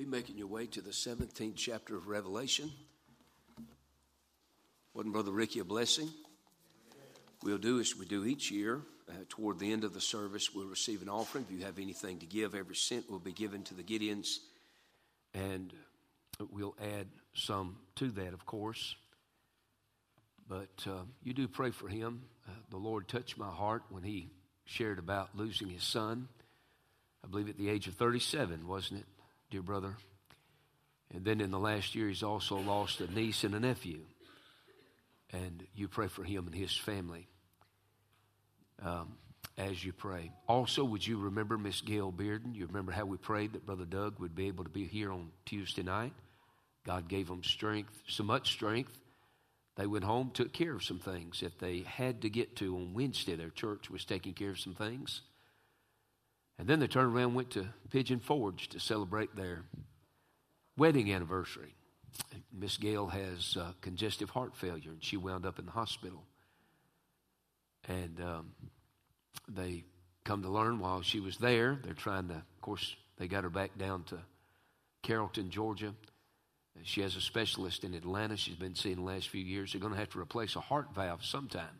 Be making your way to the 17th chapter of Revelation. Wasn't Brother Ricky a blessing? We'll do as we do each year. Toward the end of the service, we'll receive an offering. If you have anything to give, every cent will be given to the Gideons. And we'll add some to that, of course. But you do pray for him. The Lord touched my heart when he shared about losing his son. I believe at the age of 37, wasn't it, dear brother? And then in the last year, he's also lost a niece and a nephew. And you pray for him and his family as you pray. Also, would you remember Miss Gail Bearden? You remember how we prayed that Brother Doug would be able to be here on Tuesday night? God gave him strength, so much strength. They went home, took care of some things that they had to get to on Wednesday. Their church was taking care of some things. And then they turned around and went to Pigeon Forge to celebrate their wedding anniversary. Miss Gail has congestive heart failure, and she wound up in the hospital. And they come to learn while she was there, they're trying to, of course, they got her back down to Carrollton, Georgia. She has a specialist in Atlanta she's been seeing the last few years. They're going to have to replace a heart valve sometime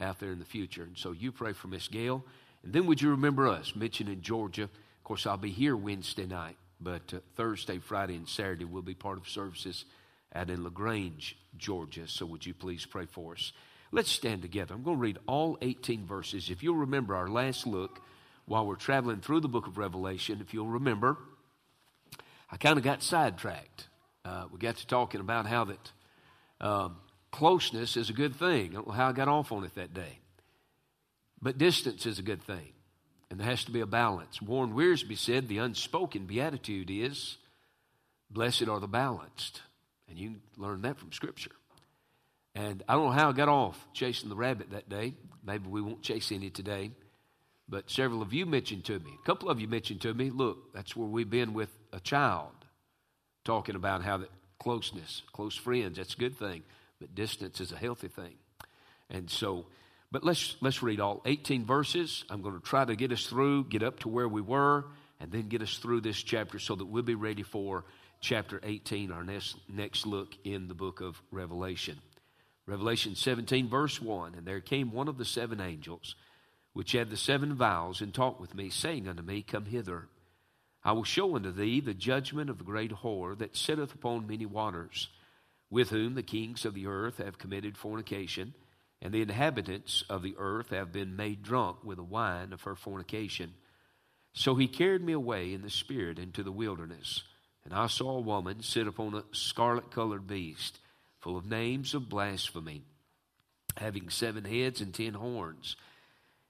out there in the future. And so you pray for Miss Gail. And then would you remember us, Mitch and Georgia. Of course, I'll be here Wednesday night. But Thursday, Friday, and Saturday will be part of services out in LaGrange, Georgia. So would you please pray for us? Let's stand together. I'm going to read all 18 verses. If you'll remember our last look while we're traveling through the book of Revelation, if you'll remember, I kind of got sidetracked. We got to talking about how that closeness is a good thing. I don't know how I got off on it that day. But distance is a good thing. And there has to be a balance. Warren Wiersbe said the unspoken beatitude is, blessed are the balanced. And you learn that from Scripture. And I don't know how I got off chasing the rabbit that day. Maybe we won't chase any today. But several of you mentioned to me, a couple of you mentioned to me, look, that's where we've been with a child, talking about how that closeness, close friends, that's a good thing. But distance is a healthy thing. And so... But let's read all 18 verses. I'm going to try to get us through, get up to where we were, and then get us through this chapter so that we'll be ready for chapter 18, our next look in the book of Revelation. Revelation 17, verse 1, and there came one of the seven angels, which had the seven vials, and talked with me, saying unto me, Come hither. I will show unto thee the judgment of the great whore that sitteth upon many waters, with whom the kings of the earth have committed fornication, and the inhabitants of the earth have been made drunk with the wine of her fornication. So he carried me away in the spirit into the wilderness. And I saw a woman sit upon a scarlet-colored beast, full of names of blasphemy, having seven heads and 10 horns.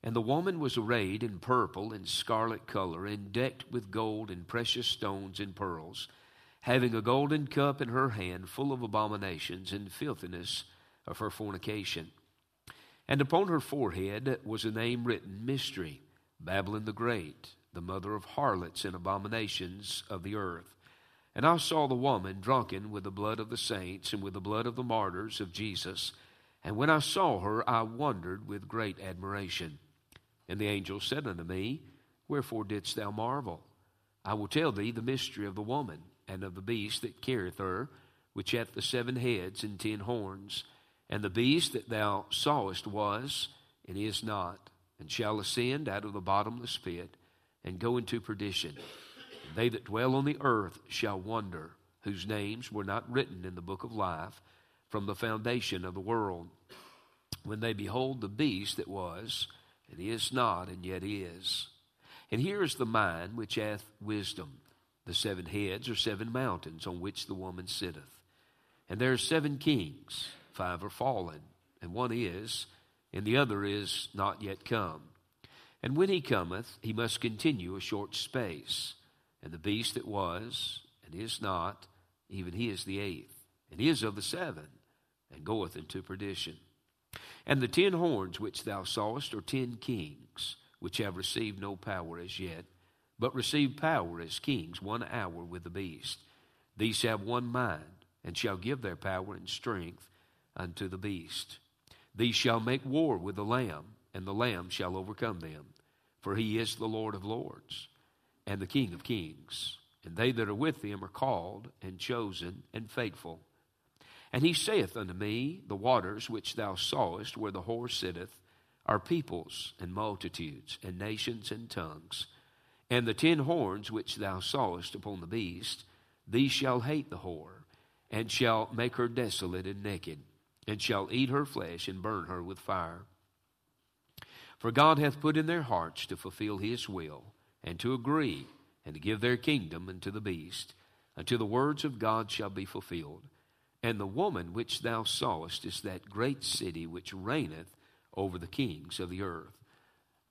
And the woman was arrayed in purple and scarlet color, and decked with gold and precious stones and pearls, having a golden cup in her hand, full of abominations and filthiness of her fornication. And upon her forehead was a name written, Mystery, Babylon the Great, the mother of harlots and abominations of the earth. And I saw the woman drunken with the blood of the saints and with the blood of the martyrs of Jesus. And when I saw her, I wondered with great admiration. And the angel said unto me, Wherefore didst thou marvel? I will tell thee the mystery of the woman, and of the beast that carrieth her, which hath the seven heads and 10 horns. And the beast that thou sawest was, and is not, and shall ascend out of the bottomless pit, and go into perdition. And they that dwell on the earth shall wonder, whose names were not written in the book of life from the foundation of the world, when they behold the beast that was, and is not, and yet is. And here is the mind which hath wisdom. The seven heads are seven mountains on which the woman sitteth. And there are seven kings. 5 are fallen, and one is, and the other is not yet come. And when he cometh, he must continue a short space. And the beast that was, and is not, even he is the 8th, and is of the 7, and goeth into perdition. And the 10 horns which thou sawest are 10 kings, which have received no power as yet, but receive power as kings 1 hour with the beast. These have one mind, and shall give their power and strength unto the beast. These shall make war with the Lamb, and the Lamb shall overcome them, for he is the Lord of lords, and the King of kings, And they that are with him are called and chosen and faithful. And he saith unto me, the waters which thou sawest where the whore sitteth are peoples and multitudes and nations and tongues. And the 10 horns which thou sawest upon the beast, these shall hate the whore, and shall make her desolate and naked, and shall eat her flesh and burn her with fire. For God hath put in their hearts to fulfill his will, and to agree, and to give their kingdom unto the beast, until the words of God shall be fulfilled. And the woman which thou sawest is that great city which reigneth over the kings of the earth.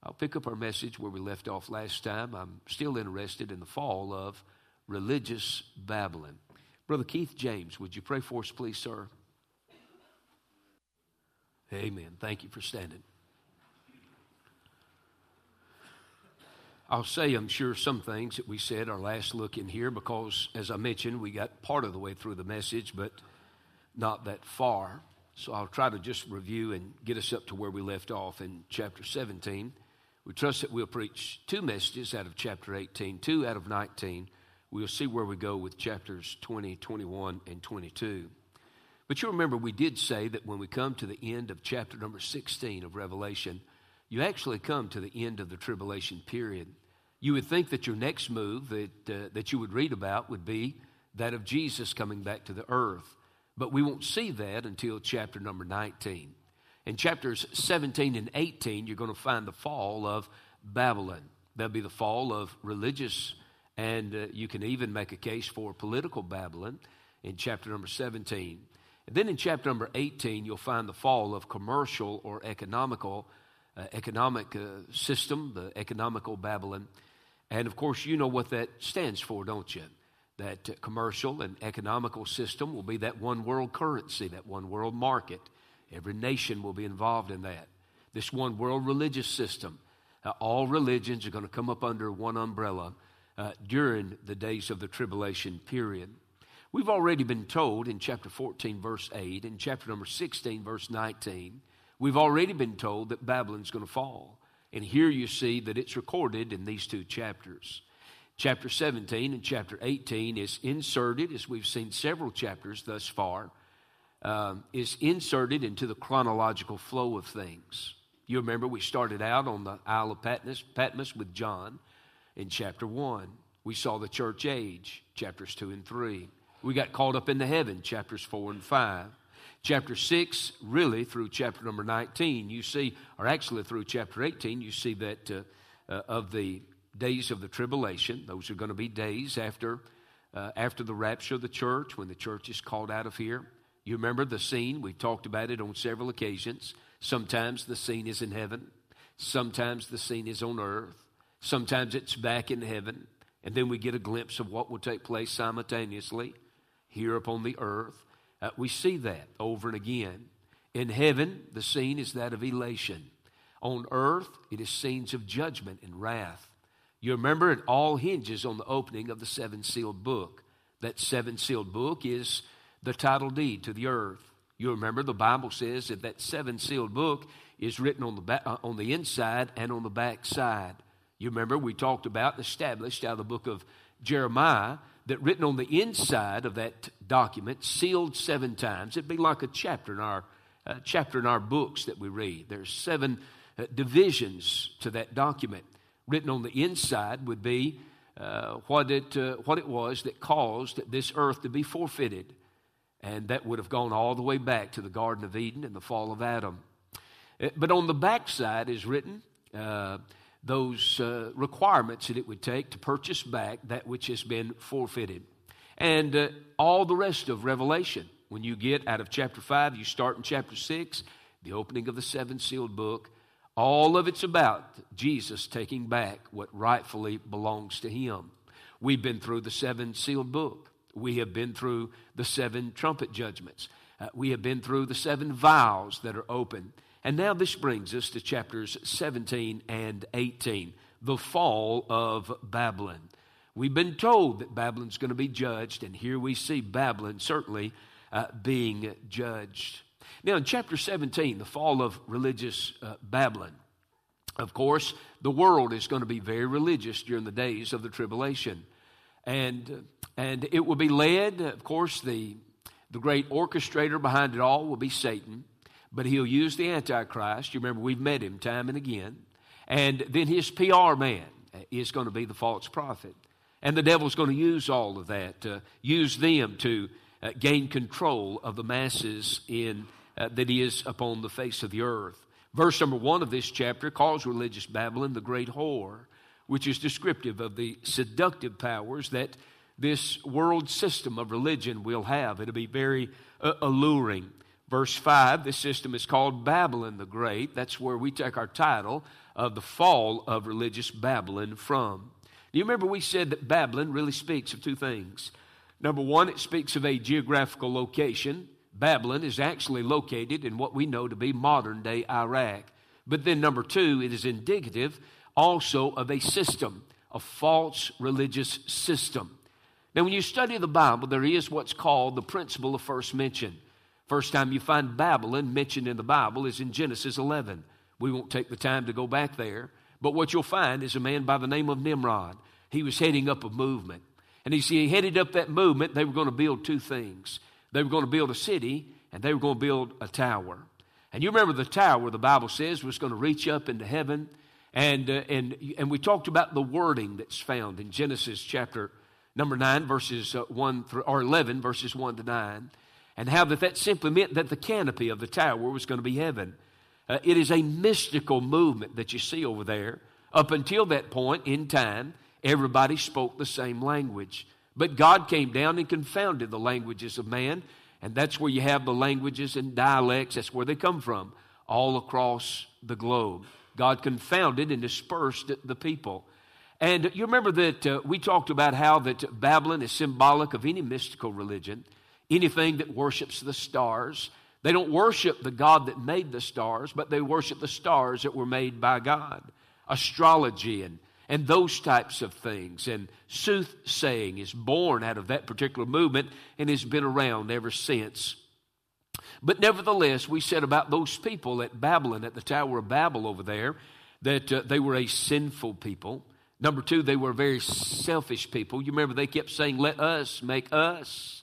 I'll pick up our message where we left off last time. I'm still interested in the fall of religious Babylon. Brother Keith James, would you pray for us, please, sir? Amen. Thank you for standing. I'll say, I'm sure, some things that we said our last look in here because, as I mentioned, we got part of the way through the message, but not that far. So I'll try to just review and get us up to where we left off in chapter 17. We trust that we'll preach 2 messages out of chapter 18, 2 out of 19. We'll see where we go with chapters 20, 21, and 22. But you remember we did say that when we come to the end of chapter number 16 of Revelation, you actually come to the end of the tribulation period. You would think that your next move that you would read about would be that of Jesus coming back to the earth. But we won't see that until chapter number 19. In chapters 17 and 18, you're going to find the fall of Babylon. That'll be the fall of religious, and you can even make a case for political Babylon in chapter number 17. And then in chapter number 18, you'll find the fall of commercial or economic system, the economical Babylon. And, of course, you know what that stands for, don't you? That commercial and economical system will be that one world currency, that one world market. Every nation will be involved in that. This one world religious system. All religions are going to come up under one umbrella during the days of the tribulation period. We've already been told in chapter 14, verse 8, and chapter number 16, verse 19, we've already been told that Babylon's going to fall. And here you see that it's recorded in these 2 chapters. Chapter 17 and chapter 18 is inserted, as we've seen several chapters thus far, is inserted into the chronological flow of things. You remember we started out on the Isle of Patmos with John in chapter 1. We saw the church age, chapters 2 and 3. We got caught up into heaven, chapters 4 and 5. Chapter 6, really, through chapter number 19, you see, or actually through chapter 18, you see that of the days of the tribulation, those are going to be days after the rapture of the church, when the church is called out of here. You remember the scene, we've talked about it on several occasions. Sometimes the scene is in heaven. Sometimes the scene is on earth. Sometimes it's back in heaven. And then we get a glimpse of what will take place simultaneously here upon the earth. We see that over and again. In heaven, the scene is that of elation. On earth, it is scenes of judgment and wrath. You remember, it all hinges on the opening of the 7-sealed book. That 7-sealed book is the title deed to the earth. You remember, the Bible says that that 7-sealed book is written on the inside and on the back side. You remember, we talked about, established out of the book of Jeremiah, that written on the inside of that document, sealed 7 times, it'd be like a chapter in our books that we read. There's 7 divisions to that document. Written on the inside would be what it was that caused this earth to be forfeited, and that would have gone all the way back to the Garden of Eden and the fall of Adam. But on the backside is written those requirements that it would take to purchase back that which has been forfeited. And all the rest of Revelation, when you get out of chapter 5, you start in chapter 6, the opening of the 7-sealed book, all of it's about Jesus taking back what rightfully belongs to him. We've been through the 7-sealed book. We have been through the 7 trumpet judgments. We have been through the 7 vials that are open. And now this brings us to chapters 17 and 18, the fall of Babylon. We've been told that Babylon's going to be judged, and here we see Babylon certainly being judged. Now in chapter 17, the fall of religious Babylon, of course, the world is going to be very religious during the days of the tribulation. And it will be led, of course, the great orchestrator behind it all will be Satan, but he'll use the Antichrist. You remember, we've met him time and again. And then his PR man is going to be the false prophet. And the devil's going to use all of that, use them to gain control of the masses in that is upon the face of the earth. Verse number 1 of this chapter calls religious Babylon the great whore, which is descriptive of the seductive powers that this world system of religion will have. It'll be very alluring. Verse 5, this system is called Babylon the Great. That's where we take our title of the fall of religious Babylon from. Do you remember we said that Babylon really speaks of two things? Number one, it speaks of a geographical location. Babylon is actually located in what we know to be modern-day Iraq. But then number two, it is indicative also of a system, a false religious system. Now, when you study the Bible, there is what's called the principle of first mention. First time you find Babylon mentioned in the Bible is in Genesis 11. We won't take the time to go back there, but what you'll find is a man by the name of Nimrod. He was heading up a movement. And he headed up that movement. They were going to build two things. They were going to build a city, and they were going to build a tower. And you remember the tower, the Bible says, was going to reach up into heaven. And we talked about the wording that's found in Genesis chapter number 9, verses 1 through, or 11, verses 1 to 9, and how that simply meant that the canopy of the tower was going to be heaven. It is a mystical movement that you see over there. Up until that point in time, everybody spoke the same language. But God came down and confounded the languages of man, and that's where you have the languages and dialects. That's where they come from, all across the globe. God confounded and dispersed the people. And you remember that we talked about how that Babylon is symbolic of any mystical religion, anything that worships the stars. They don't worship the God that made the stars, but they worship the stars that were made by God. Astrology and those types of things. And soothsaying is born out of that particular movement and has been around ever since. But nevertheless, we said about those people at Babylon, at the Tower of Babel over there, that they were a sinful people. Number two, they were very selfish people. You remember they kept saying, let us make us.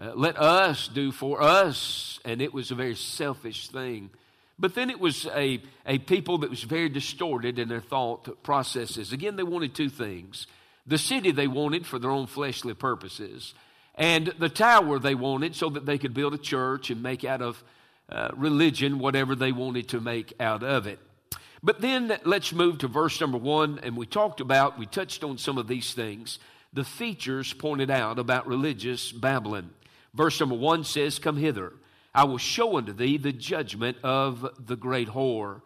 Let us do for us. And it was a very selfish thing. But then it was a people that was very distorted in their thought processes. Again, they wanted two things. The city they wanted for their own fleshly purposes. And the tower they wanted so that they could build a church and make out of religion whatever they wanted to make out of it. But then let's move to verse number 1, and we touched on some of these things, the features pointed out about religious Babylon. Verse number 1 says, come hither, I will show unto thee the judgment of the great whore.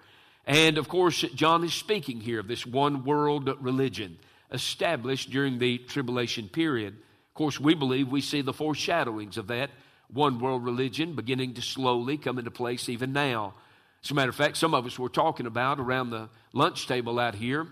And of course, John is speaking here of this one world religion established during the tribulation period. Of course, we believe we see the foreshadowings of that one world religion beginning to slowly come into place even now. As a matter of fact, some of us were talking about around the lunch table out here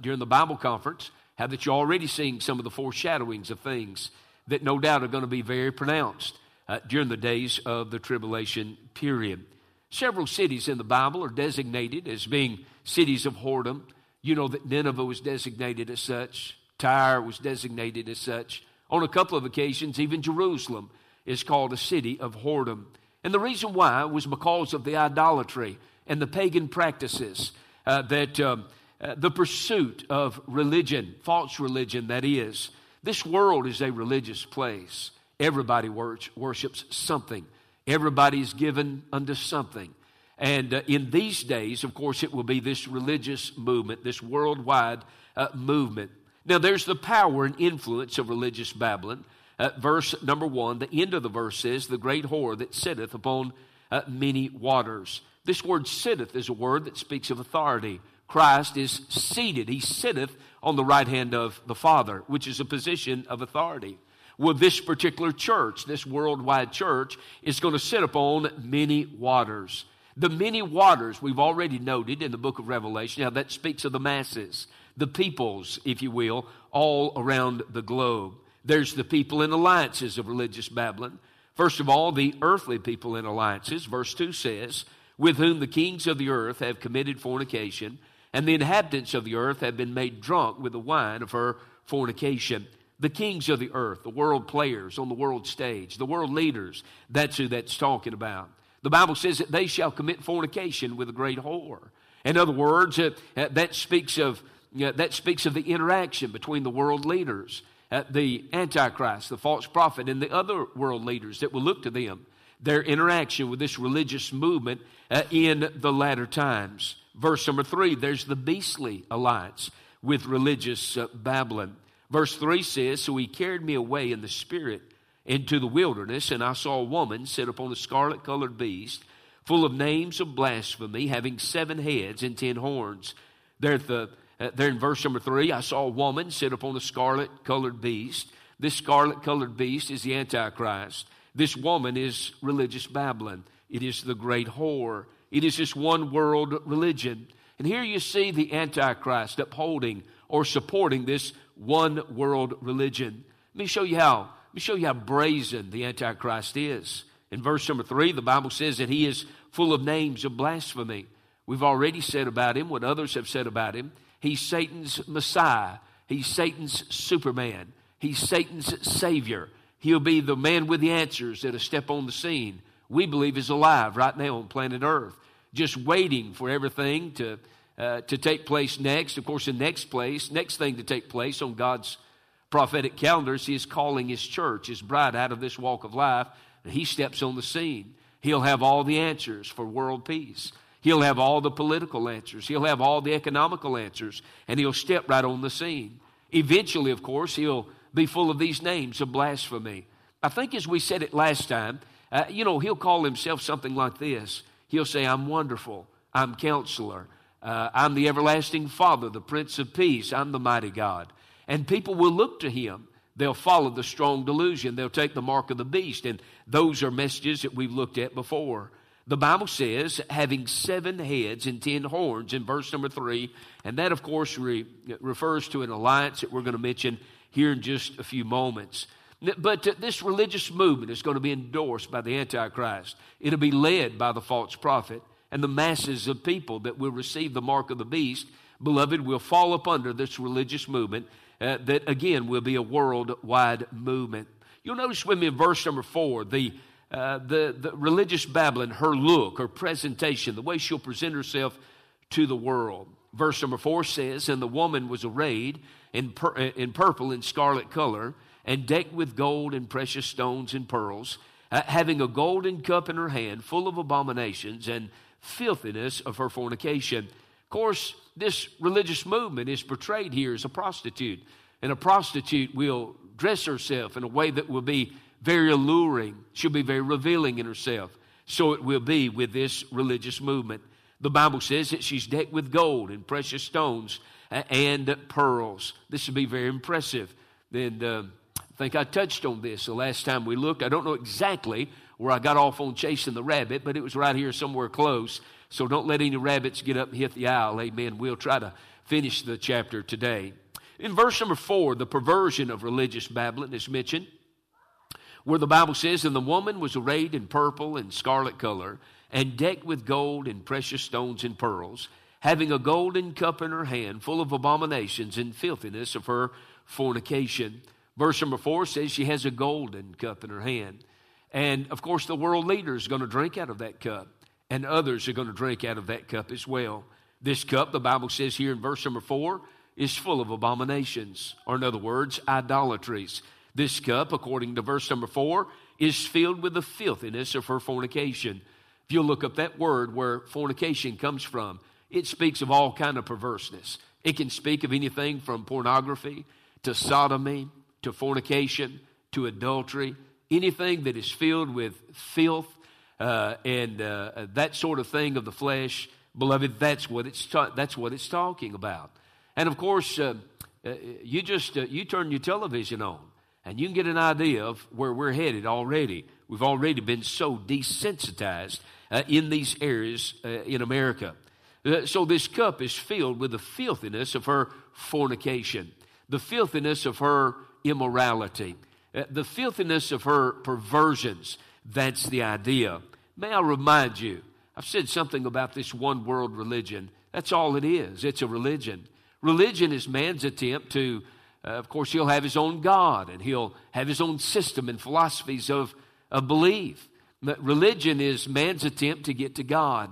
during the Bible conference, how that you're already seeing some of the foreshadowings of things that no doubt are going to be very pronounced during the days of the tribulation period. Several cities in the Bible are designated as being cities of whoredom. You know that Nineveh was designated as such. Tyre was designated as such. On a couple of occasions, even Jerusalem is called a city of whoredom. And the reason why was because of the idolatry and the pagan practices the pursuit of religion, false religion, that is. This world is a religious place. Everybody worships something. Everybody is given unto something. And in these days, of course, it will be this religious movement, this worldwide movement. Now, there's the power and influence of religious Babylon. Verse number 1, the end of the verse says, the great whore that sitteth upon many waters. This word sitteth is a word that speaks of authority. Christ is seated. He sitteth on the right hand of the Father, which is a position of authority. Well, this particular church, this worldwide church, is going to sit upon many waters. The many waters we've already noted in the book of Revelation, how that speaks of the masses, the peoples, if you will, all around the globe. There's the people in alliances of religious Babylon. First of all, the earthly people in alliances. Verse 2 says, with whom the kings of the earth have committed fornication, and the inhabitants of the earth have been made drunk with the wine of her fornication. The kings of the earth, the world players on the world stage, the world leaders, that's who that's talking about. The Bible says that they shall commit fornication with a great whore. In other words, that speaks of the interaction between the world leaders, the Antichrist, the false prophet, and the other world leaders that will look to them, their interaction with this religious movement in the latter times. Verse number 3, there's the beastly alliance with religious Babylon. Verse 3 says, so he carried me away in the spirit into the wilderness, and I saw a woman sit upon a scarlet-colored beast, full of names of blasphemy, having 7 heads and 10 horns. There in verse number 3, I saw a woman sit upon a scarlet-colored beast. This scarlet-colored beast is the Antichrist. This woman is religious Babylon. It is the great whore. It is this one-world religion. And here you see the Antichrist upholding or supporting this one-world religion. Let me show you how brazen the Antichrist is. In verse number 3, the Bible says that he is full of names of blasphemy. We've already said about him what others have said about him. He's Satan's Messiah. He's Satan's Superman. He's Satan's Savior. He'll be the man with the answers that'll step on the scene. We believe is alive right now on planet Earth, just waiting for everything to take place next. Of course, the next thing to take place on God's prophetic calendars, he is calling his church, his bride, out of this walk of life, and he steps on the scene. He'll have all the answers for world peace. He'll have all the political answers. He'll have all the economical answers, and he'll step right on the scene. Eventually, of course, he'll be full of these names of blasphemy. I think as we said it last time, he'll call himself something like this. He'll say, I'm wonderful, I'm counselor, I'm the everlasting Father, the Prince of Peace. I'm the mighty God. And people will look to him. They'll follow the strong delusion. They'll take the mark of the beast. And those are messages that we've looked at before. The Bible says, having 7 heads and 10 horns in verse number 3. And that, of course, refers to an alliance that we're going to mention here in just a few moments. But this religious movement is going to be endorsed by the Antichrist. It'll be led by the false prophet. And the masses of people that will receive the mark of the beast, beloved, will fall up under this religious movement that, again, will be a worldwide movement. You'll notice with me in verse number 4, the religious Babylon, her look, her presentation, the way she'll present herself to the world. Verse number 4 says, and the woman was arrayed in purple and scarlet color and decked with gold and precious stones and pearls, having a golden cup in her hand full of abominations and filthiness of her fornication. Of course, this religious movement is portrayed here as a prostitute, and a prostitute will dress herself in a way that will be very alluring. She'll be very revealing in herself. So it will be with this religious movement. The Bible says that she's decked with gold and precious stones and pearls. This will be very impressive. And I think I touched on this the last time we looked. I don't know exactly where I got off on chasing the rabbit, but it was right here somewhere close. So don't let any rabbits get up and hit the aisle. Amen. We'll try to finish the chapter today. In verse number 4, the perversion of religious Babylon is mentioned, where the Bible says, and the woman was arrayed in purple and scarlet color and decked with gold and precious stones and pearls, having a golden cup in her hand full of abominations and filthiness of her fornication. Verse number 4 says she has a golden cup in her hand. And, of course, the world leader is going to drink out of that cup. And others are going to drink out of that cup as well. This cup, the Bible says here in verse number 4, is full of abominations, or in other words, idolatries. This cup, according to verse number 4, is filled with the filthiness of her fornication. If you'll look up that word where fornication comes from, it speaks of all kind of perverseness. It can speak of anything from pornography to sodomy to fornication to adultery, anything that is filled with filth, and that sort of thing of the flesh, beloved, that's what it's talking about. And of course, you turn your television on, and you can get an idea of where we're headed already. We've already been so desensitized in these areas in America. So this cup is filled with the filthiness of her fornication, the filthiness of her immorality, the filthiness of her perversions. That's the idea. May I remind you, I've said something about this one world religion. That's all it is. It's a religion. Religion is man's attempt to Of course, he'll have his own God, and he'll have his own system and philosophies of belief. But religion is man's attempt to get to God.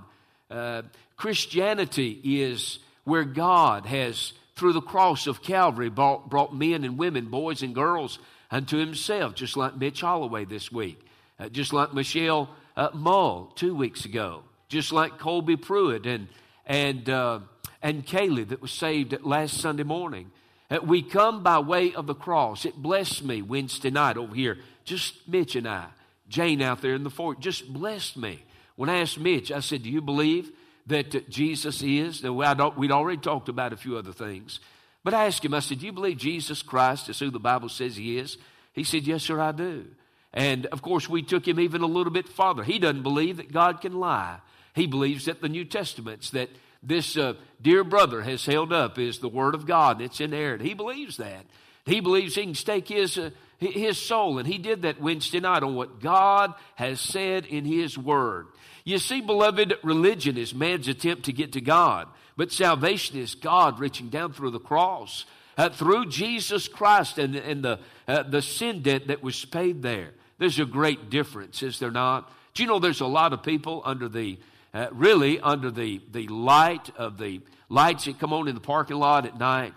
Christianity is where God has, through the cross of Calvary, brought men and women, boys and girls, unto himself, just like Mitch Holloway this week, just like Michelle Mull 2 weeks ago, just like Colby Pruitt and Kaylee that was saved last Sunday morning. We come by way of the cross. It blessed me Wednesday night over here, just Mitch and I, Jane out there in the fort, just blessed me. When I asked Mitch, I said, do you believe that Jesus is? We'd already talked about a few other things. But I asked him, I said, do you believe Jesus Christ is who the Bible says he is? He said, yes, sir, I do. And, of course, we took him even a little bit farther. He doesn't believe that God can lie. He believes that the New Testament's that this dear brother has held up is the Word of God. It's inerrant. He believes that. He believes he can stake his soul, and he did that Wednesday night on what God has said in his Word. You see, beloved, religion is man's attempt to get to God, but salvation is God reaching down through the cross, through Jesus Christ and the sin debt that was paid there. There's a great difference, is there not? Do you know there's a lot of people under the light of the lights that come on in the parking lot at night,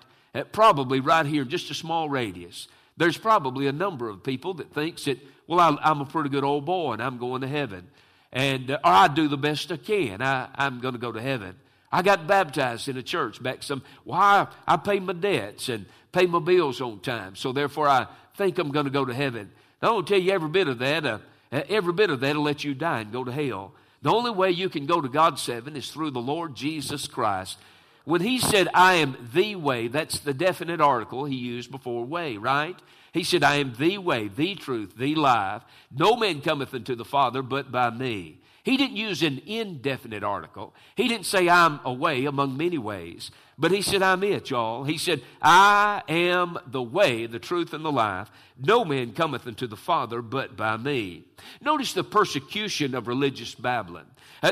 probably right here in just a small radius. There's probably a number of people that thinks that, well, I'm a pretty good old boy and I'm going to heaven, and or I do the best I can. I'm going to go to heaven. I got baptized in a church back some. Why? I pay my debts and pay my bills on time, so therefore I think I'm going to go to heaven. Now, I'm going to tell you every bit of that. Every bit of that will let you die and go to hell. The only way you can go to God's heaven is through the Lord Jesus Christ. When he said, I am the way, that's the definite article he used before way, right? He said, I am the way, the truth, the life. No man cometh unto the Father but by me. He didn't use an indefinite article. He didn't say, I'm a way among many ways. But he said, I'm it, y'all. He said, I am the way, the truth, and the life. No man cometh unto the Father but by me. Notice the persecution of religious Babylon.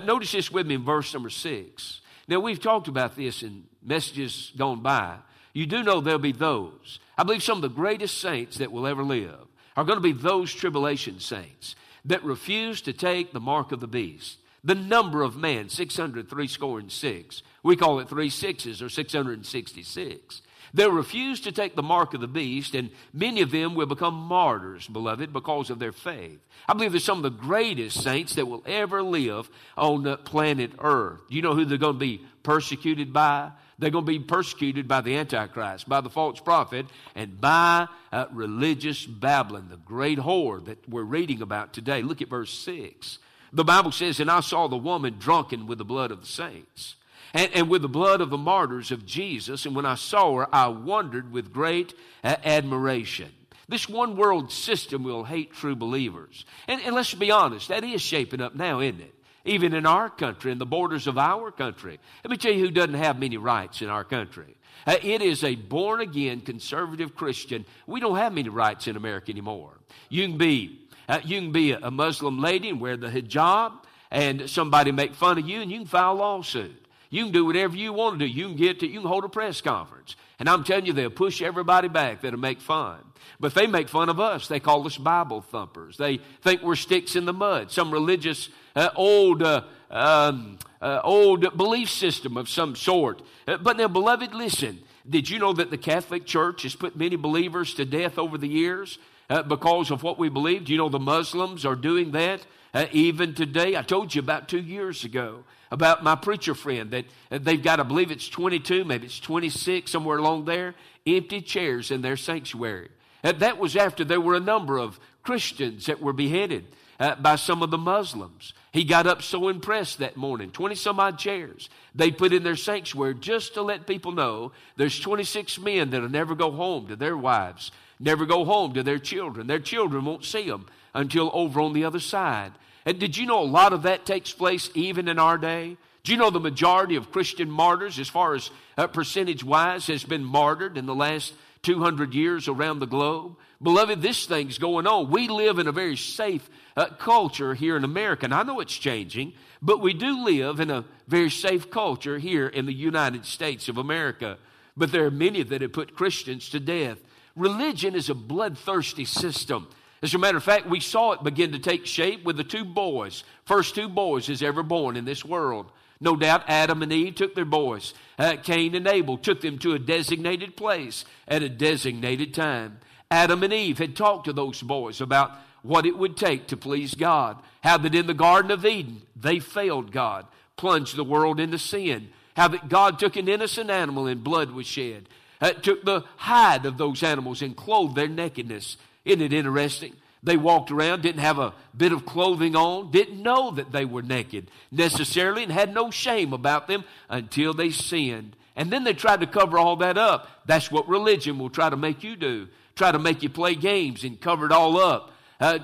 Notice this with me in verse number 6. Now, we've talked about this in messages gone by. You do know there'll be those. I believe some of the greatest saints that will ever live are going to be those tribulation saints that refuse to take the mark of the beast. The number of man, 666. We call it 666 or 666. They'll refuse to take the mark of the beast, and many of them will become martyrs, beloved, because of their faith. I believe there's some of the greatest saints that will ever live on the planet Earth. You know who they're going to be persecuted by? They're going to be persecuted by the Antichrist, by the false prophet, and by religious Babylon, the great whore that we're reading about today. Look at verse 6. The Bible says, and I saw the woman drunken with the blood of the saints, and with the blood of the martyrs of Jesus. And when I saw her, I wondered with great admiration. This one world system will hate true believers. And let's be honest, that is shaping up now, isn't it? Even in our country, in the borders of our country. Let me tell you who doesn't have many rights in our country. It is a born-again conservative Christian. We don't have many rights in America anymore. You can be a Muslim lady and wear the hijab, and somebody make fun of you, and you can file a lawsuit. You can do whatever you want to do. You can hold a press conference. And I'm telling you, they'll push everybody back. That'll make fun. But they make fun of us. They call us Bible thumpers. They think we're sticks in the mud. Some religious old belief system of some sort. But now, beloved, listen. Did you know that the Catholic Church has put many believers to death over the years because of what we believe? Do you know the Muslims are doing that? Even today, I told you about 2 years ago about my preacher friend that they've got, I believe it's 22, maybe it's 26, somewhere along there, empty chairs in their sanctuary. That was after there were a number of Christians that were beheaded by some of the Muslims. He got up so impressed that morning, 20-some-odd chairs they put in their sanctuary just to let people know there's 26 men that'll never go home to their wives, never go home to their children. Their children won't see them until over on the other side. And did you know a lot of that takes place even in our day? Do you know the majority of Christian martyrs, as far as percentage-wise, has been martyred in the last 200 years around the globe? Beloved, this thing's going on. We live in a very safe culture here in America, and I know it's changing, but we do live in a very safe culture here in the United States of America. But there are many that have put Christians to death Religion is a bloodthirsty system. As a matter of fact, we saw it begin to take shape with the two boys. First two boys is ever born in this world. No doubt Adam and Eve took their boys. Cain and Abel took them to a designated place at a designated time. Adam and Eve had talked to those boys about what it would take to please God. How that in the Garden of Eden, they failed God, plunged the world into sin. How that God took an innocent animal and blood was shed. Took the hide of those animals and clothed their nakedness. Isn't it interesting? They walked around, didn't have a bit of clothing on, didn't know that they were naked necessarily, and had no shame about them until they sinned. And then they tried to cover all that up. That's what religion will try to make you do. Try to make you play games and cover it all up.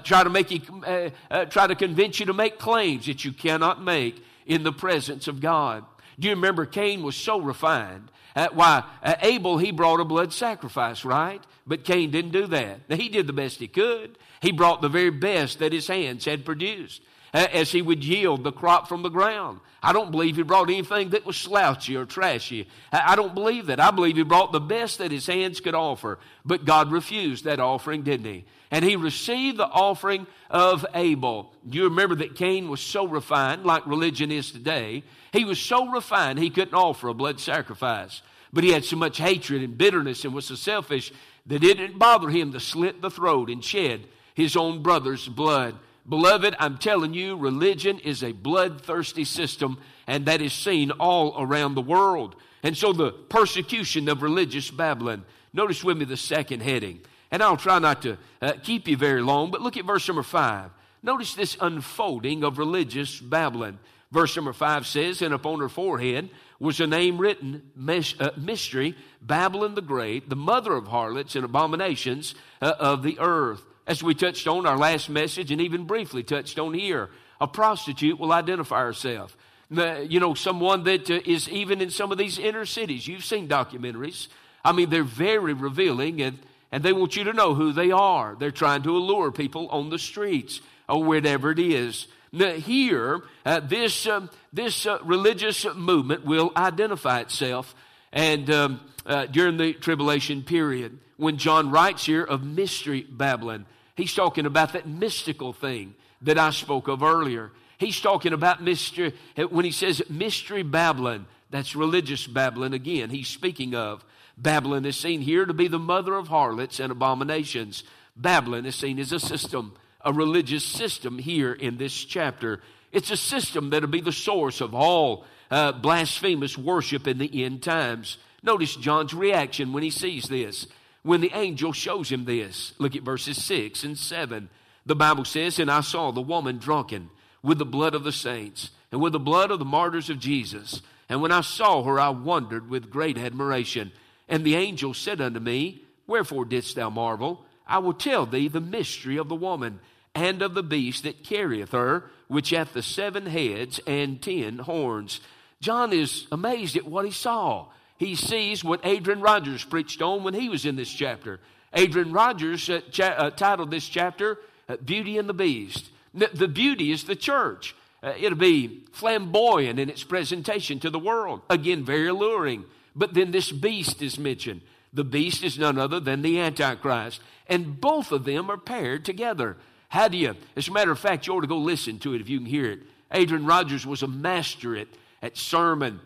Try to convince you to make claims that you cannot make in the presence of God. Do you remember Cain was so refined? Abel, he brought a blood sacrifice, right? But Cain didn't do that. Now, he did the best he could. He brought the very best that his hands had produced as he would yield the crop from the ground. I don't believe he brought anything that was slouchy or trashy. I don't believe that. I believe he brought the best that his hands could offer. But God refused that offering, didn't he? And he received the offering of Abel. You remember that Cain was so refined, like religion is today. He was so refined he couldn't offer a blood sacrifice. But he had so much hatred and bitterness and was so selfish that it didn't bother him to slit the throat and shed his own brother's blood. Beloved, I'm telling you, religion is a bloodthirsty system, and that is seen all around the world. And so the persecution of religious Babylon. Notice with me the second heading. And I'll try not to keep you very long, but look at verse number 5. Notice this unfolding of religious Babylon. Verse number 5 says, and upon her forehead was a name written, Mystery, Babylon the Great, the mother of harlots and abominations of the earth. As we touched on our last message and even briefly touched on here, a prostitute will identify herself. You know, someone that is even in some of these inner cities. You've seen documentaries. I mean, they're very revealing, and they want you to know who they are. They're trying to allure people on the streets or wherever it is. Now, here, this religious movement will identify itself and during the tribulation period. When John writes here of mystery Babylon, he's talking about that mystical thing that I spoke of earlier. He's talking about mystery. When he says mystery Babylon, that's religious Babylon again. He's speaking of Babylon is seen here to be the mother of harlots and abominations. Babylon is seen as a system, a religious system here in this chapter. It's a system that'll be the source of all blasphemous worship in the end times. Notice John's reaction when he sees this. When the angel shows him this, look at verses 6 and 7. The Bible says, and I saw the woman drunken with the blood of the saints and with the blood of the martyrs of Jesus. And when I saw her, I wondered with great admiration. And the angel said unto me, wherefore didst thou marvel? I will tell thee the mystery of the woman and of the beast that carrieth her, which hath the 7 heads and 10 horns. John is amazed at what he saw. He sees what Adrian Rogers preached on when he was in this chapter. Adrian Rogers titled this chapter, Beauty and the Beast. The beauty is the church. It'll be flamboyant in its presentation to the world. Again, very alluring. But then this beast is mentioned. The beast is none other than the Antichrist. And both of them are paired together. How do you? As a matter of fact, you ought to go listen to it if you can hear it. Adrian Rogers was a master at sermon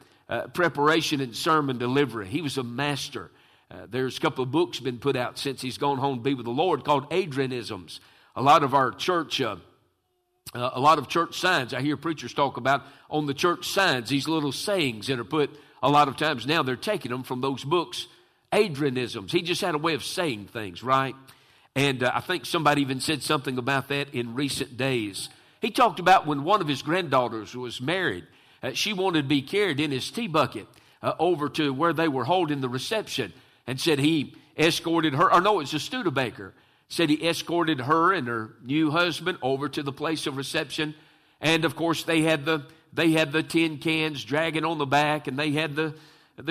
preparation and sermon delivery. He was a master. There's a couple of books been put out since he's gone home to be with the Lord called Adrianisms. A lot of our church, a lot of church signs. I hear preachers talk about on the church signs, these little sayings that are put a lot of times now. They're taking them from those books, Adrianisms. He just had a way of saying things, right? And I think somebody even said something about that in recent days. He talked about when one of his granddaughters was married. She wanted to be carried in his tea bucket over to where they were holding the reception, and said he escorted her, or no, it's a Studebaker, said he escorted her and her new husband over to the place of reception. And of course they had the tin cans dragging on the back, and they had the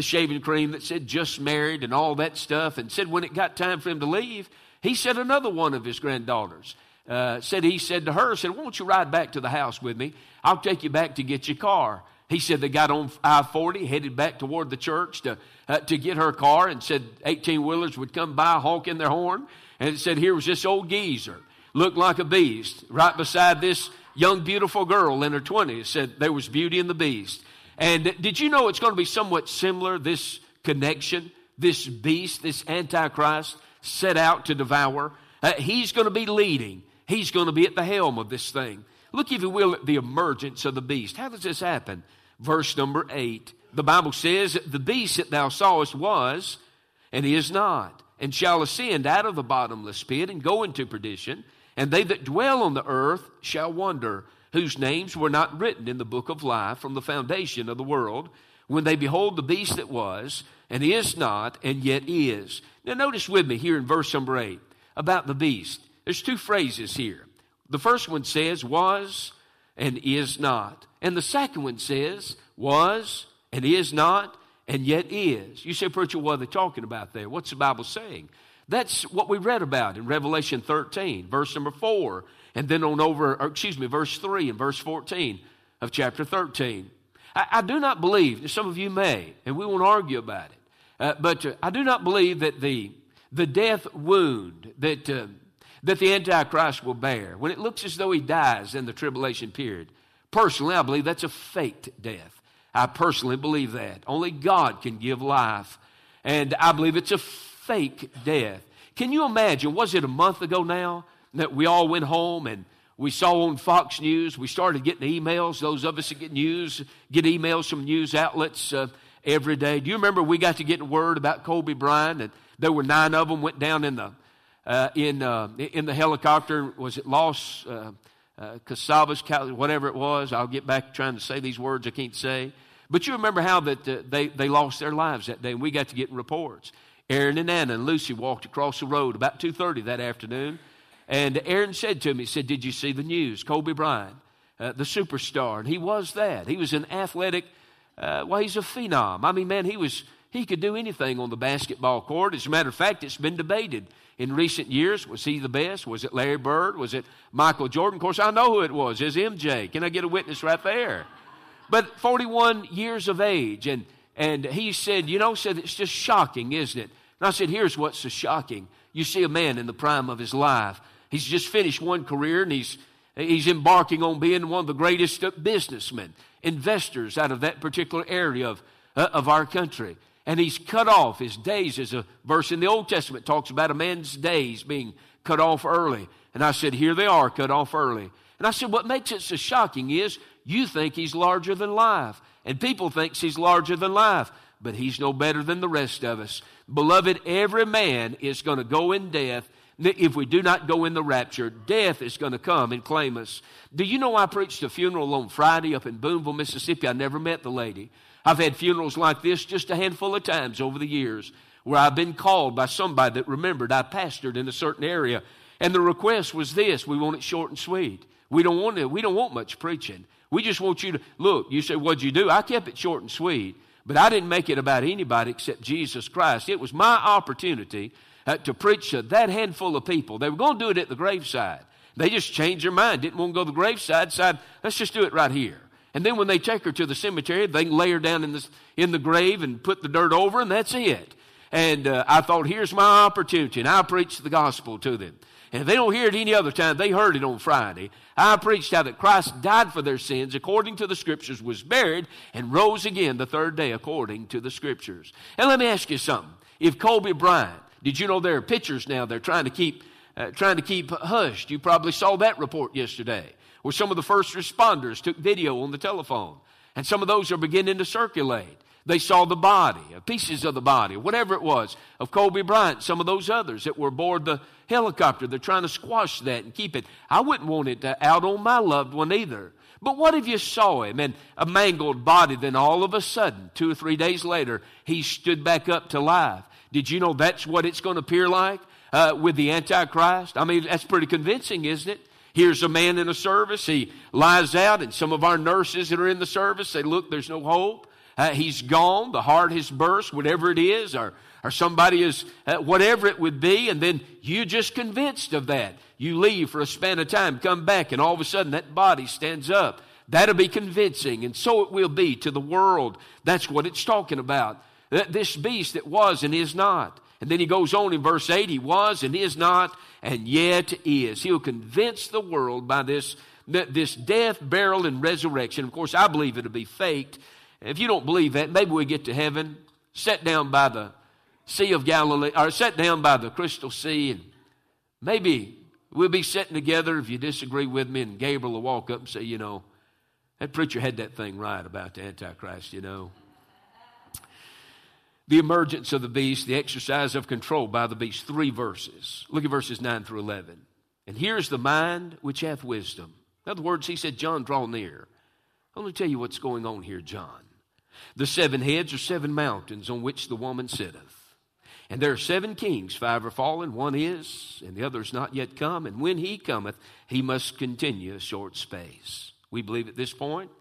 shaving cream that said just married and all that stuff, and said when it got time for him to leave, he said another one of his granddaughters. He said to her, won't you ride back to the house with me? I'll take you back to get your car. He said they got on I-40, headed back toward the church to get her car, and said 18-wheelers would come by honking their horn. And it said here was this old geezer, looked like a beast, right beside this young, beautiful girl in her 20s. It said there was Beauty and the Beast. And did you know it's going to be somewhat similar, this connection, this beast, this Antichrist set out to devour? He's going to be leading. He's going to be at the helm of this thing. Look, if you will, at the emergence of the beast. How does this happen? Verse number 8. The Bible says, the beast that thou sawest was, and is not, and shall ascend out of the bottomless pit, and go into perdition. And they that dwell on the earth shall wander, whose names were not written in the book of life from the foundation of the world, when they behold the beast that was, and is not, and yet is. Now notice with me here in verse number 8 about the beast. There's two phrases here. The first one says, was, and is not. And the second one says, was, and is not, and yet is. You say, preacher, what are they talking about there? What's the Bible saying? That's what we read about in Revelation 13, verse number 4, and then on over, verse 3 and verse 14 of chapter 13. I do not believe, and some of you may, and we won't argue about it, but I do not believe that the death wound that the Antichrist will bear, when it looks as though he dies in the tribulation period, personally, I believe that's a faked death. I personally believe that. Only God can give life, and I believe it's a fake death. Can you imagine, was it a month ago now that we all went home and we saw on Fox News, we started getting emails, those of us that get emails from news outlets every day. Do you remember we got to getting word about Kobe Bryant, and there were 9 of them went down in the helicopter? Was it Casabas, whatever it was? I'll get back trying to say these words I can't say. But you remember how that they lost their lives that day, and we got to get reports. Aaron and Anna and Lucy walked across the road about 2:30 that afternoon, and Aaron said to me, he said, "Did you see the news? Kobe Bryant, the superstar." And he was that. He was an athletic. Well, he's a phenom. I mean, man, he could do anything on the basketball court. As a matter of fact, it's been debated in recent years. Was he the best? Was it Larry Bird? Was it Michael Jordan? Of course, I know who it was. It's MJ. Can I get a witness right there? But 41 years of age, and he said, it's just shocking, isn't it? And I said, here's what's so shocking. You see a man in the prime of his life. He's just finished one career, and he's embarking on being one of the greatest businessmen, investors out of that particular area of our country. And he's cut off. His days, as a verse in the Old Testament talks about a man's days being cut off early. And I said, here they are, cut off early. And I said, what makes it so shocking is you think he's larger than life. And people think he's larger than life, but he's no better than the rest of us. Beloved, every man is going to go in death if we do not go in the rapture. Death is going to come and claim us. Do you know I preached a funeral on Friday up in Booneville, Mississippi? I never met the lady. I've had funerals like this just a handful of times over the years where I've been called by somebody that remembered I pastored in a certain area. And the request was this: we want it short and sweet. We don't want much preaching. We just want you to, look, you say, what'd you do? I kept it short and sweet, but I didn't make it about anybody except Jesus Christ. It was my opportunity to preach to that handful of people. They were going to do it at the graveside. They just changed their mind, didn't want to go to the graveside, decided, let's just do it right here. And then when they take her to the cemetery, they can lay her down in the grave and put the dirt over, and that's it. And I thought, here's my opportunity, and I preached the gospel to them. And if they don't hear it any other time, they heard it on Friday. I preached how that Christ died for their sins according to the Scriptures, was buried, and rose again the third day according to the Scriptures. And let me ask you something. If Kobe Bryant, did you know there are pictures now they're trying to keep hushed? You probably saw that report yesterday where some of the first responders took video on the telephone. And some of those are beginning to circulate. They saw the body, pieces of the body, whatever it was, of Kobe Bryant, some of those others that were aboard the helicopter. They're trying to squash that and keep it. I wouldn't want it out on my loved one either. But what if you saw him in a mangled body, then all of a sudden, 2 or 3 days later, he stood back up to life? Did you know that's what it's going to appear like with the Antichrist? I mean, that's pretty convincing, isn't it? Here's a man in a service. He lies out, and some of our nurses that are in the service say, look, there's no hope. He's gone, the heart has burst, whatever it is, or somebody is, whatever it would be, and then you're just convinced of that. You leave for a span of time, come back, and all of a sudden that body stands up. That'll be convincing, and so it will be to the world. That's what it's talking about. This beast that was and is not. And then he goes on in verse 8, he was and is not, and yet is. He'll convince the world by this death, burial, and resurrection. Of course, I believe it'll be faked. If you don't believe that, maybe we get to heaven, set down by the Sea of Galilee, or set down by the Crystal Sea, and maybe we'll be sitting together, if you disagree with me, and Gabriel will walk up and say, you know, that preacher had that thing right about the Antichrist, you know. The emergence of the beast, the exercise of control by the beast, 3 verses. Look at verses 9 through 11. And here's the mind which hath wisdom. In other words, he said, John, draw near. I want to tell you what's going on here, John. The 7 heads are 7 mountains on which the woman sitteth. And there are 7 kings, 5 are fallen, 1 is, and the other is not yet come. And when he cometh, he must continue a short space. We believe at this point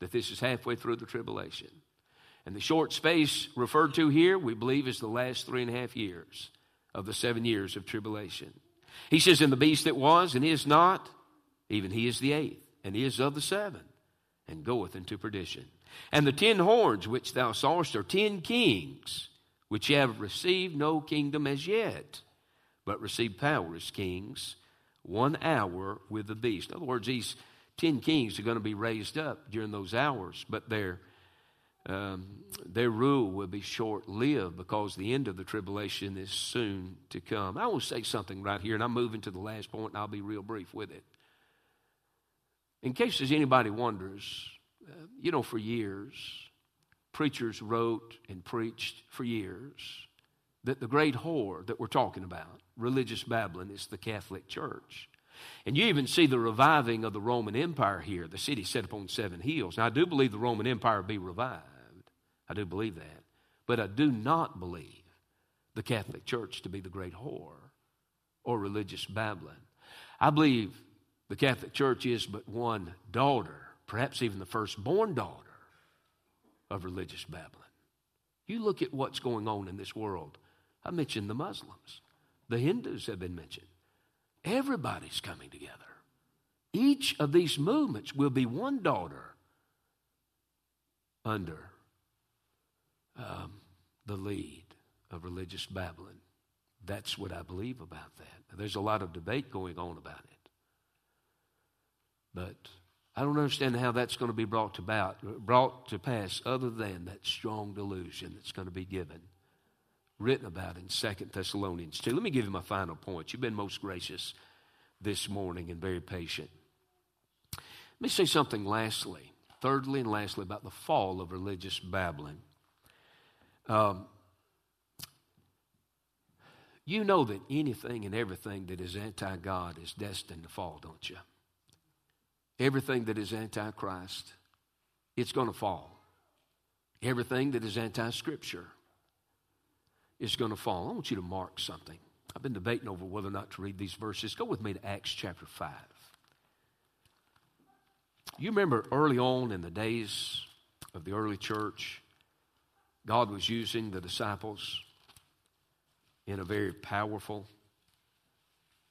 that this is halfway through the tribulation. And the short space referred to here, we believe, is the last 3.5 years of the 7 years of tribulation. He says, and the beast that was and is not, even he is the 8th, and he is of the 7, and goeth into perdition. And the 10 horns which thou sawest are 10 kings, which have received no kingdom as yet, but received power as kings, 1 hour with the beast. In other words, these 10 kings are going to be raised up during those hours, but their rule will be short-lived because the end of the tribulation is soon to come. I want to say something right here, and I'm moving to the last point, and I'll be real brief with it. In case there's anybody wonders, you know, for years, preachers wrote and preached for years that the great whore that we're talking about, religious Babylon, is the Catholic Church. And you even see the reviving of the Roman Empire here, the city set upon 7 hills. Now, I do believe the Roman Empire will be revived. I do believe that. But I do not believe the Catholic Church to be the great whore or religious Babylon. I believe the Catholic Church is but one daughter, perhaps even the firstborn daughter of religious Babylon. You look at what's going on in this world. I mentioned the Muslims. The Hindus have been mentioned. Everybody's coming together. Each of these movements will be one daughter under the lead of religious Babylon. That's what I believe about that. Now, there's a lot of debate going on about it. But I don't understand how that's going to be brought to pass other than that strong delusion that's going to be written about in 2 Thessalonians 2. Let me give you my final point. You've been most gracious this morning and very patient. Let me say something thirdly and lastly about the fall of religious Babylon. You know that anything and everything that is anti-God is destined to fall, don't you? Everything that is anti-Christ, it's going to fall. Everything that is anti-Scripture is going to fall. I want you to mark something. I've been debating over whether or not to read these verses. Go with me to Acts chapter 5. You remember early on in the days of the early church, God was using the disciples in a very powerful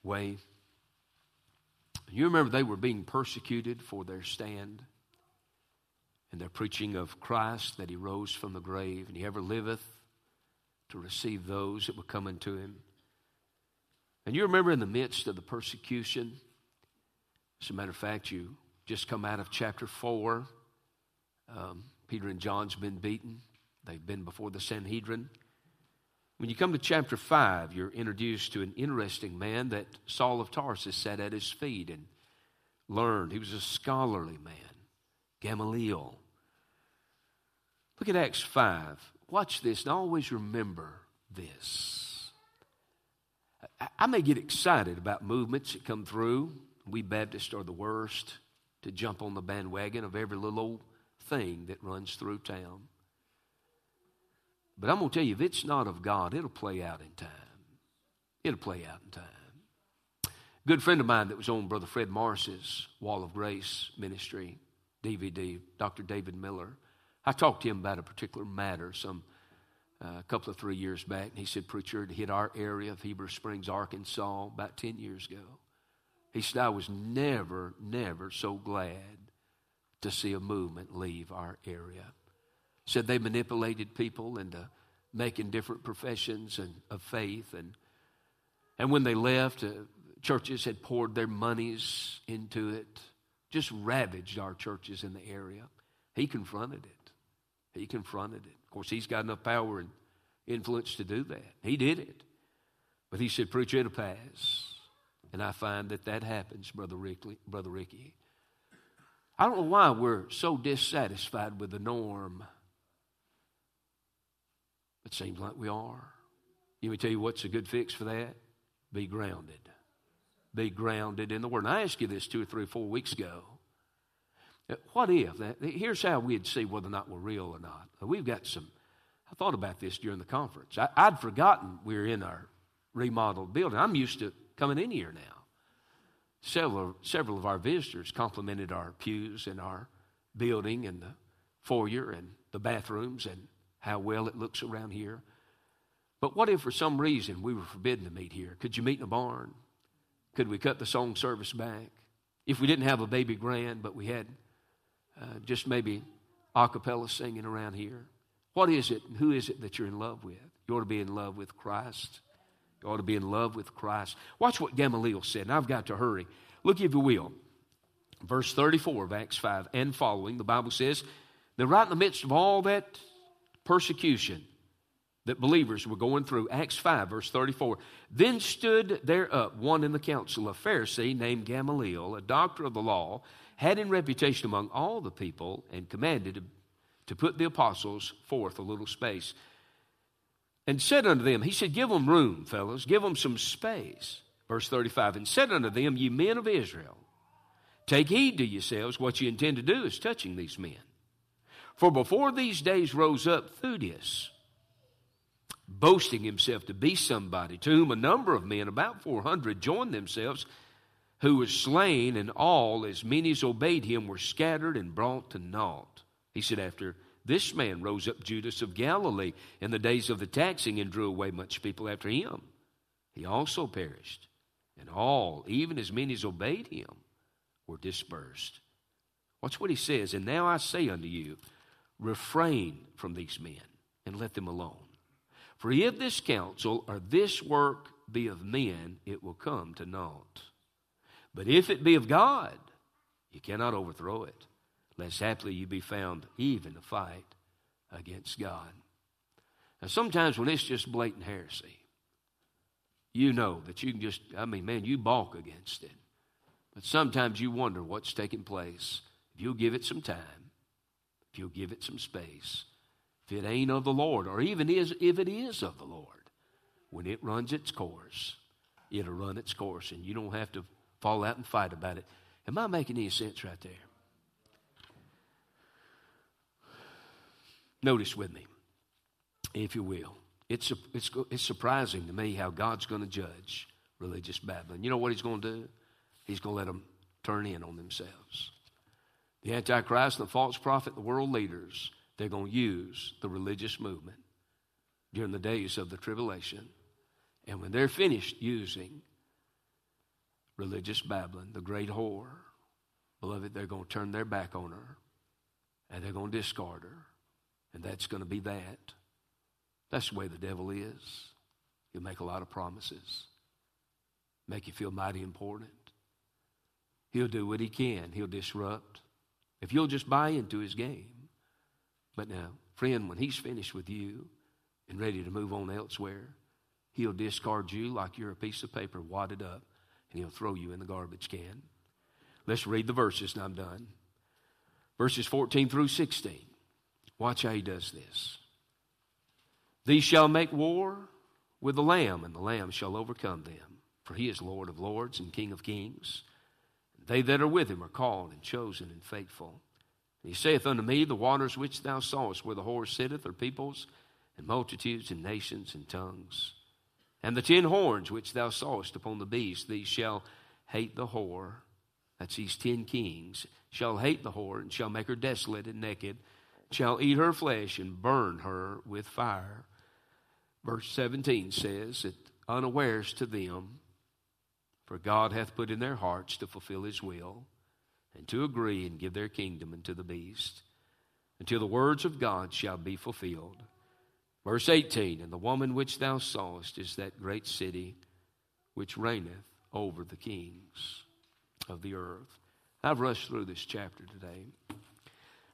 way. You remember they were being persecuted for their stand and their preaching of Christ, that he rose from the grave and he ever liveth to receive those that were coming to him. And you remember in the midst of the persecution, as a matter of fact, you just come out of chapter 4. Peter and John's been beaten. They've been before the Sanhedrin. When you come to chapter 5, you're introduced to an interesting man that Saul of Tarsus sat at his feet and learned. He was a scholarly man, Gamaliel. Look at Acts 5. Watch this and always remember this. I may get excited about movements that come through. We Baptists are the worst to jump on the bandwagon of every little old thing that runs through town. But I'm going to tell you, if it's not of God, it'll play out in time. It'll play out in time. A good friend of mine that was on Brother Fred Morris's Wall of Grace ministry, DVD, Dr. David Miller, I talked to him about a particular matter a couple of 3 years back, and he said, preacher, it hit our area of Heber Springs, Arkansas, about 10 years ago. He said, I was never so glad to see a movement leave our area. Said they manipulated people into making different professions and of faith. And when they left, churches had poured their monies into it, just ravaged our churches in the area. He confronted it. He confronted it. Of course, he's got enough power and influence to do that. He did it. But he said, preacher, it'll pass. And I find that that happens, Brother Ricky. I don't know why we're so dissatisfied with the norm. It seems like we are. Let me tell you what's a good fix for that. Be grounded. Be grounded in the Word. And I asked you this 2 or 3 or 4 weeks ago. What if? Here's how we'd see whether or not we're real or not. We've got some. I thought about this during the conference. I'd forgotten we were in our remodeled building. I'm used to coming in here now. Several of our visitors complimented our pews and our building and the foyer and the bathrooms and how well it looks around here. But what if for some reason we were forbidden to meet here? Could you meet in a barn? Could we cut the song service back? If we didn't have a baby grand, but we had just maybe a cappella singing around here. What is it and who is it that you're in love with? You ought to be in love with Christ. You ought to be in love with Christ. Watch what Gamaliel said, and I've got to hurry. Look, if you will, verse 34 of Acts 5 and following, the Bible says, that right in the midst of all that persecution that believers were going through, Acts 5, verse 34, then stood there up one in the council, a Pharisee named Gamaliel, a doctor of the law, had in reputation among all the people, and commanded to put the apostles forth a little space. And said unto them, he said, give them room, fellows, give them some space. Verse 35, and said unto them, ye men of Israel, take heed to yourselves what you intend to do is touching these men. For before these days rose up Theudas, boasting himself to be somebody, to whom a number of men, about 400, joined themselves, who was slain, and all, as many as obeyed him, were scattered and brought to naught. He said, after this man rose up Judas of Galilee in the days of the taxing and drew away much people after him. He also perished, and all, even as many as obeyed him, were dispersed. Watch what he says. And now I say unto you, refrain from these men and let them alone. For if this counsel or this work be of men, it will come to naught. But if it be of God, you cannot overthrow it, lest haply you be found even to fight against God. Now, sometimes when it's just blatant heresy, you know that you can just, you balk against it. But sometimes you wonder what's taking place. If you'll give it some time, if you'll give it some space, if it ain't of the Lord, or even is if it is of the Lord, when it runs its course, it'll run its course, and you don't have to fall out and fight about it. Am I making any sense right there? Notice with me, if you will, it's surprising to me how God's going to judge religious Babylon. You know what he's going to do? He's going to let them turn in on themselves. The Antichrist, the false prophet, the world leaders, they're going to use the religious movement during the days of the tribulation. And when they're finished using religious Babylon, the great whore, beloved, they're going to turn their back on her, and they're going to discard her. And that's going to be that. That's the way the devil is. He'll make a lot of promises, make you feel mighty important. He'll do what he can. He'll disrupt. If you'll just buy into his game. But now, friend, when he's finished with you and ready to move on elsewhere, he'll discard you like you're a piece of paper wadded up, and he'll throw you in the garbage can. Let's read the verses, and I'm done. Verses 14 through 16. Watch how he does this. These shall make war with the Lamb, and the Lamb shall overcome them. For he is Lord of lords and King of kings. They that are with him are called and chosen and faithful. And he saith unto me, the waters which thou sawest where the whore sitteth are peoples and multitudes and nations and tongues. And the 10 horns which thou sawest upon the beast, these shall hate the whore. That's these 10 kings. Shall hate the whore, and shall make her desolate and naked, shall eat her flesh and burn her with fire. Verse 17 says that unawares to them, for God hath put in their hearts to fulfill his will. and to agree and give their kingdom unto the beast, until the words of God shall be fulfilled. Verse 18, and the woman which thou sawest is that great city which reigneth over the kings of the earth. I've rushed through this chapter today.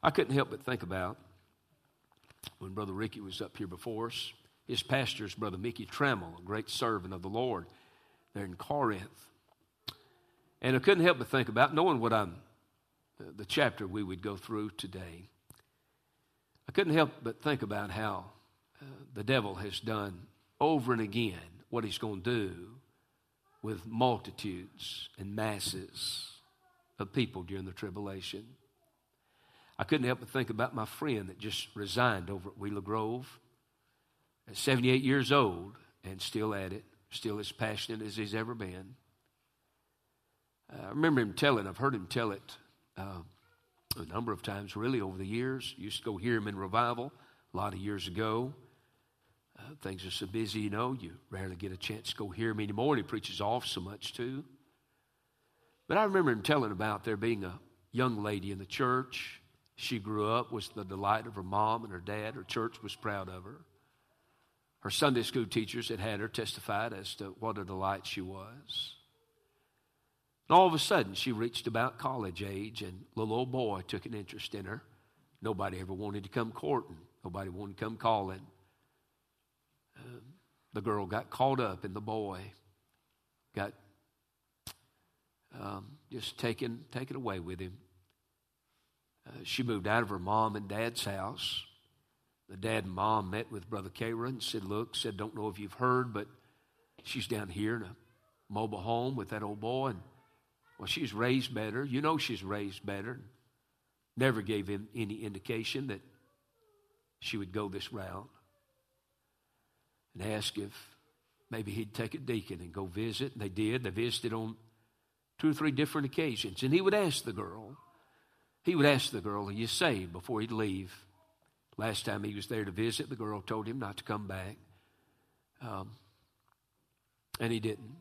I couldn't help but think about when Brother Ricky was up here before us, his pastor's Brother Mickey Trammell, a great servant of the Lord there in Corinth. And I couldn't help but think about, knowing what the chapter we would go through today, I couldn't help but think about how the devil has done over and again what he's going to do with multitudes and masses of people during the tribulation. I couldn't help but think about my friend that just resigned over at Wheeler Grove at 78 years old and still at it, still as passionate as he's ever been. I remember him telling, I've heard him tell it a number of times really over the years. Used to go hear him in revival a lot of years ago. Things are so busy, you know, you rarely get a chance to go hear him anymore. And he preaches off so much too. But I remember him telling about there being a young lady in the church. She grew up, was the delight of her mom and her dad. Her church was proud of her. Her Sunday school teachers had had her testified as to what a delight she was. And all of a sudden, she reached about college age, and the little old boy took an interest in her. Nobody ever wanted to come courting. Nobody wanted to come calling. The girl got caught up in the boy, got just taken away with him. She moved out of her mom and dad's house. The dad and mom met with Brother Kara and said, look, don't know if you've heard, but she's down here in a mobile home with that old boy, and well, she's raised better. You know she's raised better. Never gave him any indication that she would go this route. And asked if maybe he'd take a deacon and go visit. And they did. They visited on 2 or 3 different occasions. And he would ask the girl. Are you saved? Before he'd leave. Last time he was there to visit, the girl told him not to come back. And he didn't.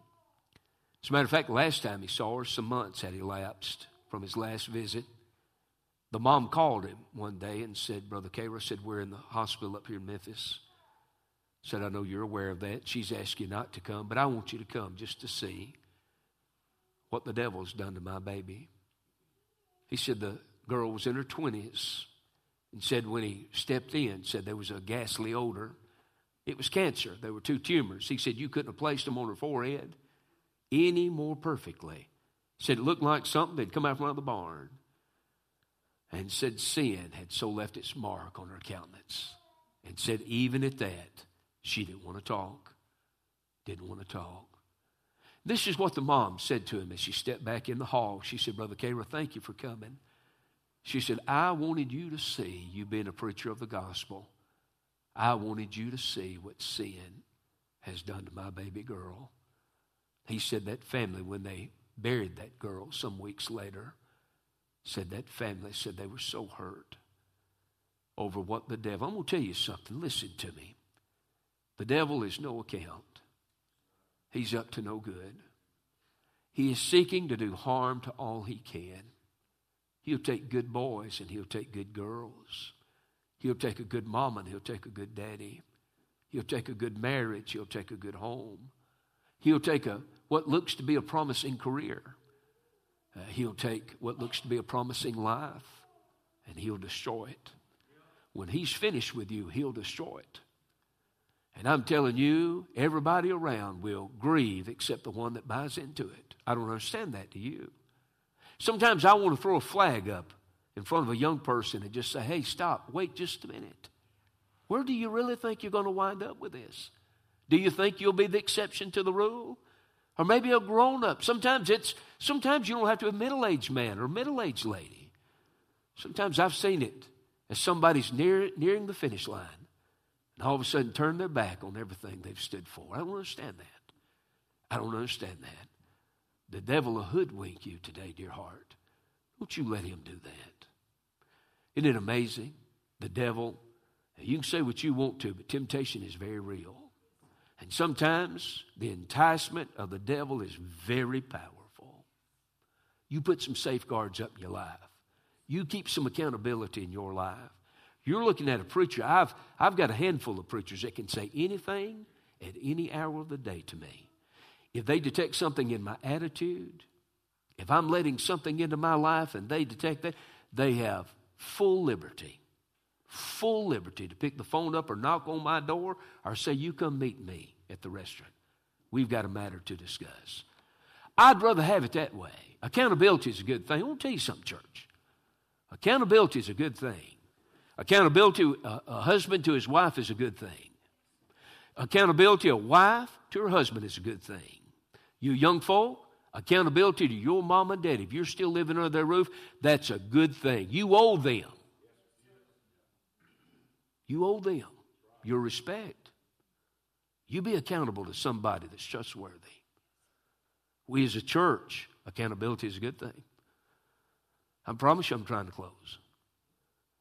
As a matter of fact, last time he saw her, some months had elapsed from his last visit. The mom called him one day and said, Brother Kara said, we're in the hospital up here in Memphis. Said, I know you're aware of that. She's asked you not to come, but I want you to come just to see what the devil's done to my baby. He said the girl was in her 20s and said when he stepped in, said there was a ghastly odor. It was cancer. There were 2 tumors. He said you couldn't have placed them on her forehead any more perfectly. Said it looked like something that had come out from the barn. And said sin had so left its mark on her countenance. And said even at that, she didn't want to talk. This is what the mom said to him as she stepped back in the hall. She said, Brother Kara, thank you for coming. She said, I wanted you to see, you being a preacher of the gospel, I wanted you to see what sin has done to my baby girl. He said that family, when they buried that girl some weeks later, said that family said they were so hurt over what the devil. I'm going to tell you something. Listen to me. The devil is no account. He's up to no good. He is seeking to do harm to all he can. He'll take good boys and he'll take good girls. He'll take a good mom and he'll take a good daddy. He'll take a good marriage. He'll take a good home. He'll take what looks to be a promising career. He'll take what looks to be a promising life, and he'll destroy it. When he's finished with you, he'll destroy it. And I'm telling you, everybody around will grieve except the one that buys into it. I don't understand that, do you? Sometimes I want to throw a flag up in front of a young person and just say, hey, stop, wait just a minute. Where do you really think you're going to wind up with this? Do you think you'll be the exception to the rule? Or maybe a grown-up. Sometimes you don't have to be a middle-aged man or a middle-aged lady. Sometimes I've seen it as somebody's nearing the finish line and all of a sudden turn their back on everything they've stood for. I don't understand that. The devil will hoodwink you today, dear heart. Don't you let him do that. Isn't it amazing? The devil, you can say what you want to, but temptation is very real. And sometimes the enticement of the devil is very powerful. You put some safeguards up in your life. You keep some accountability in your life. You're looking at a preacher. I've got a handful of preachers that can say anything at any hour of the day to me. If they detect something in my attitude, if I'm letting something into my life and they detect that, they have full liberty to pick the phone up or knock on my door or say, you come meet me at the restaurant. We've got a matter to discuss. I'd rather have it that way. Accountability is a good thing. I want to tell you something, church. Accountability is a good thing. Accountability, a husband to his wife is a good thing. Accountability, a wife to her husband is a good thing. You young folk, accountability to your mom and dad. If you're still living under their roof, that's a good thing. You owe them. You owe them your respect. You be accountable to somebody that's trustworthy. We as a church, accountability is a good thing. I promise you I'm trying to close.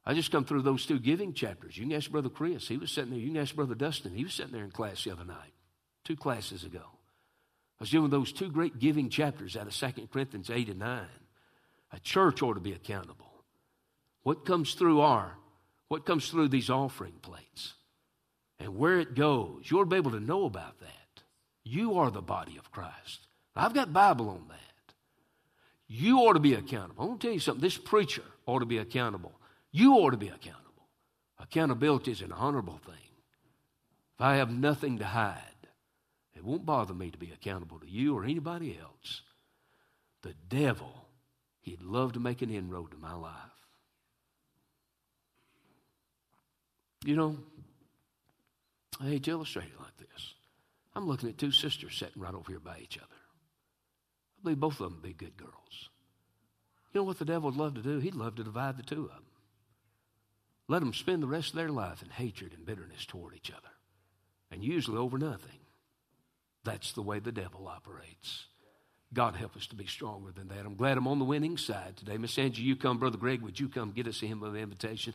I just come through those two giving chapters. You can ask Brother Chris. He was sitting there. You can ask Brother Dustin. He was sitting there in class the other night, two classes ago. I was doing those two great giving chapters out of 2 Corinthians 8 and 9. A church ought to be accountable. What comes through these offering plates and where it goes, you'll be able to know about that. You are the body of Christ. I've got Bible on that. You ought to be accountable. I want to tell you something. This preacher ought to be accountable. You ought to be accountable. Accountability is an honorable thing. If I have nothing to hide, it won't bother me to be accountable to you or anybody else. The devil, he'd love to make an inroad to my life. You know, I hate to illustrate it like this. I'm looking at two sisters sitting right over here by each other. I believe both of them be good girls. You know what the devil would love to do? He'd love to divide the two of them. Let them spend the rest of their life in hatred and bitterness toward each other, and usually over nothing. That's the way the devil operates. God help us to be stronger than that. I'm glad I'm on the winning side today. Miss Angie, you come. Brother Greg, would you come get us a hymn of invitation?